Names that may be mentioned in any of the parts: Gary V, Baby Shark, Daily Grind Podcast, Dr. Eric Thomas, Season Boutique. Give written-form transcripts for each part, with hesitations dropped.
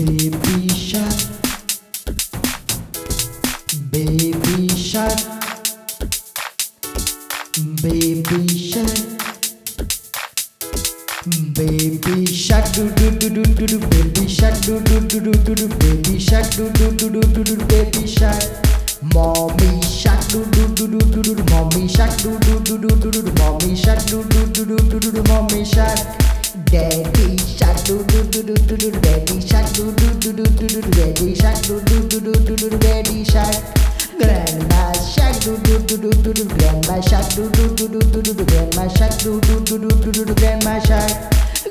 Baby Shark, Baby Shark, Baby Shark do do do do do do, Baby Shark do do do do do do, Baby Shark do do do do do do, Baby Shark. Mommy Shark do do do do do do, Mommy Shark do do do do do do, Mommy Shark do do do do do do, Mommy Shark. Daddy Shark do do do do do do, Daddy Shark do do do do do do, Daddy Shark do do do do do do, Daddy Shark. Grandma Shark do do do do do do, Grandma Shark do do do do do do, Grandma Shark do do do do do do, Grandma Shark.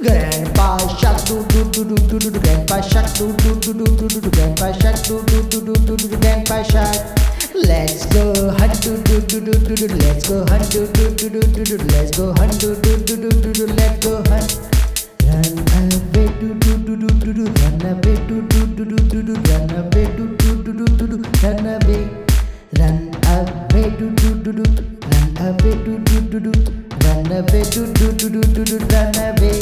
Grandpa Shark do do do do do do, Grandpa Shark do do do do do do, Grandpa Shark do do do do do, Grandpa Shark. Let's go hunt do do do do do, let's go hunt do do do do do, let's go hunt do do do do, let's go hunt. Run away do do do do, run away do do do do, run away do do do, run away. Run away do do do do, run away do do do do, run away do do do do do, run away.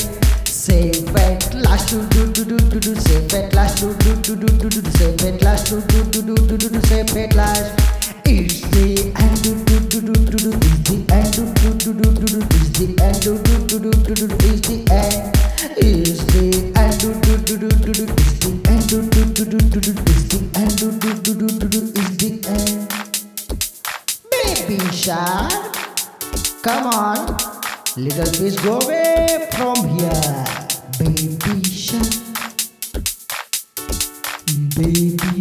Save at last do do do do do, save at last do do do do do, save at last do do do do do, save at last. It's the end do do do do do, it's the end do do do do do, it's the end do do do do do, it's the end. It's the end do do do do do, it's the end do do do do do, it's the end do do do do do, it's the end. Baby Shark, come on, little fish go away from here. Baby Shark, Baby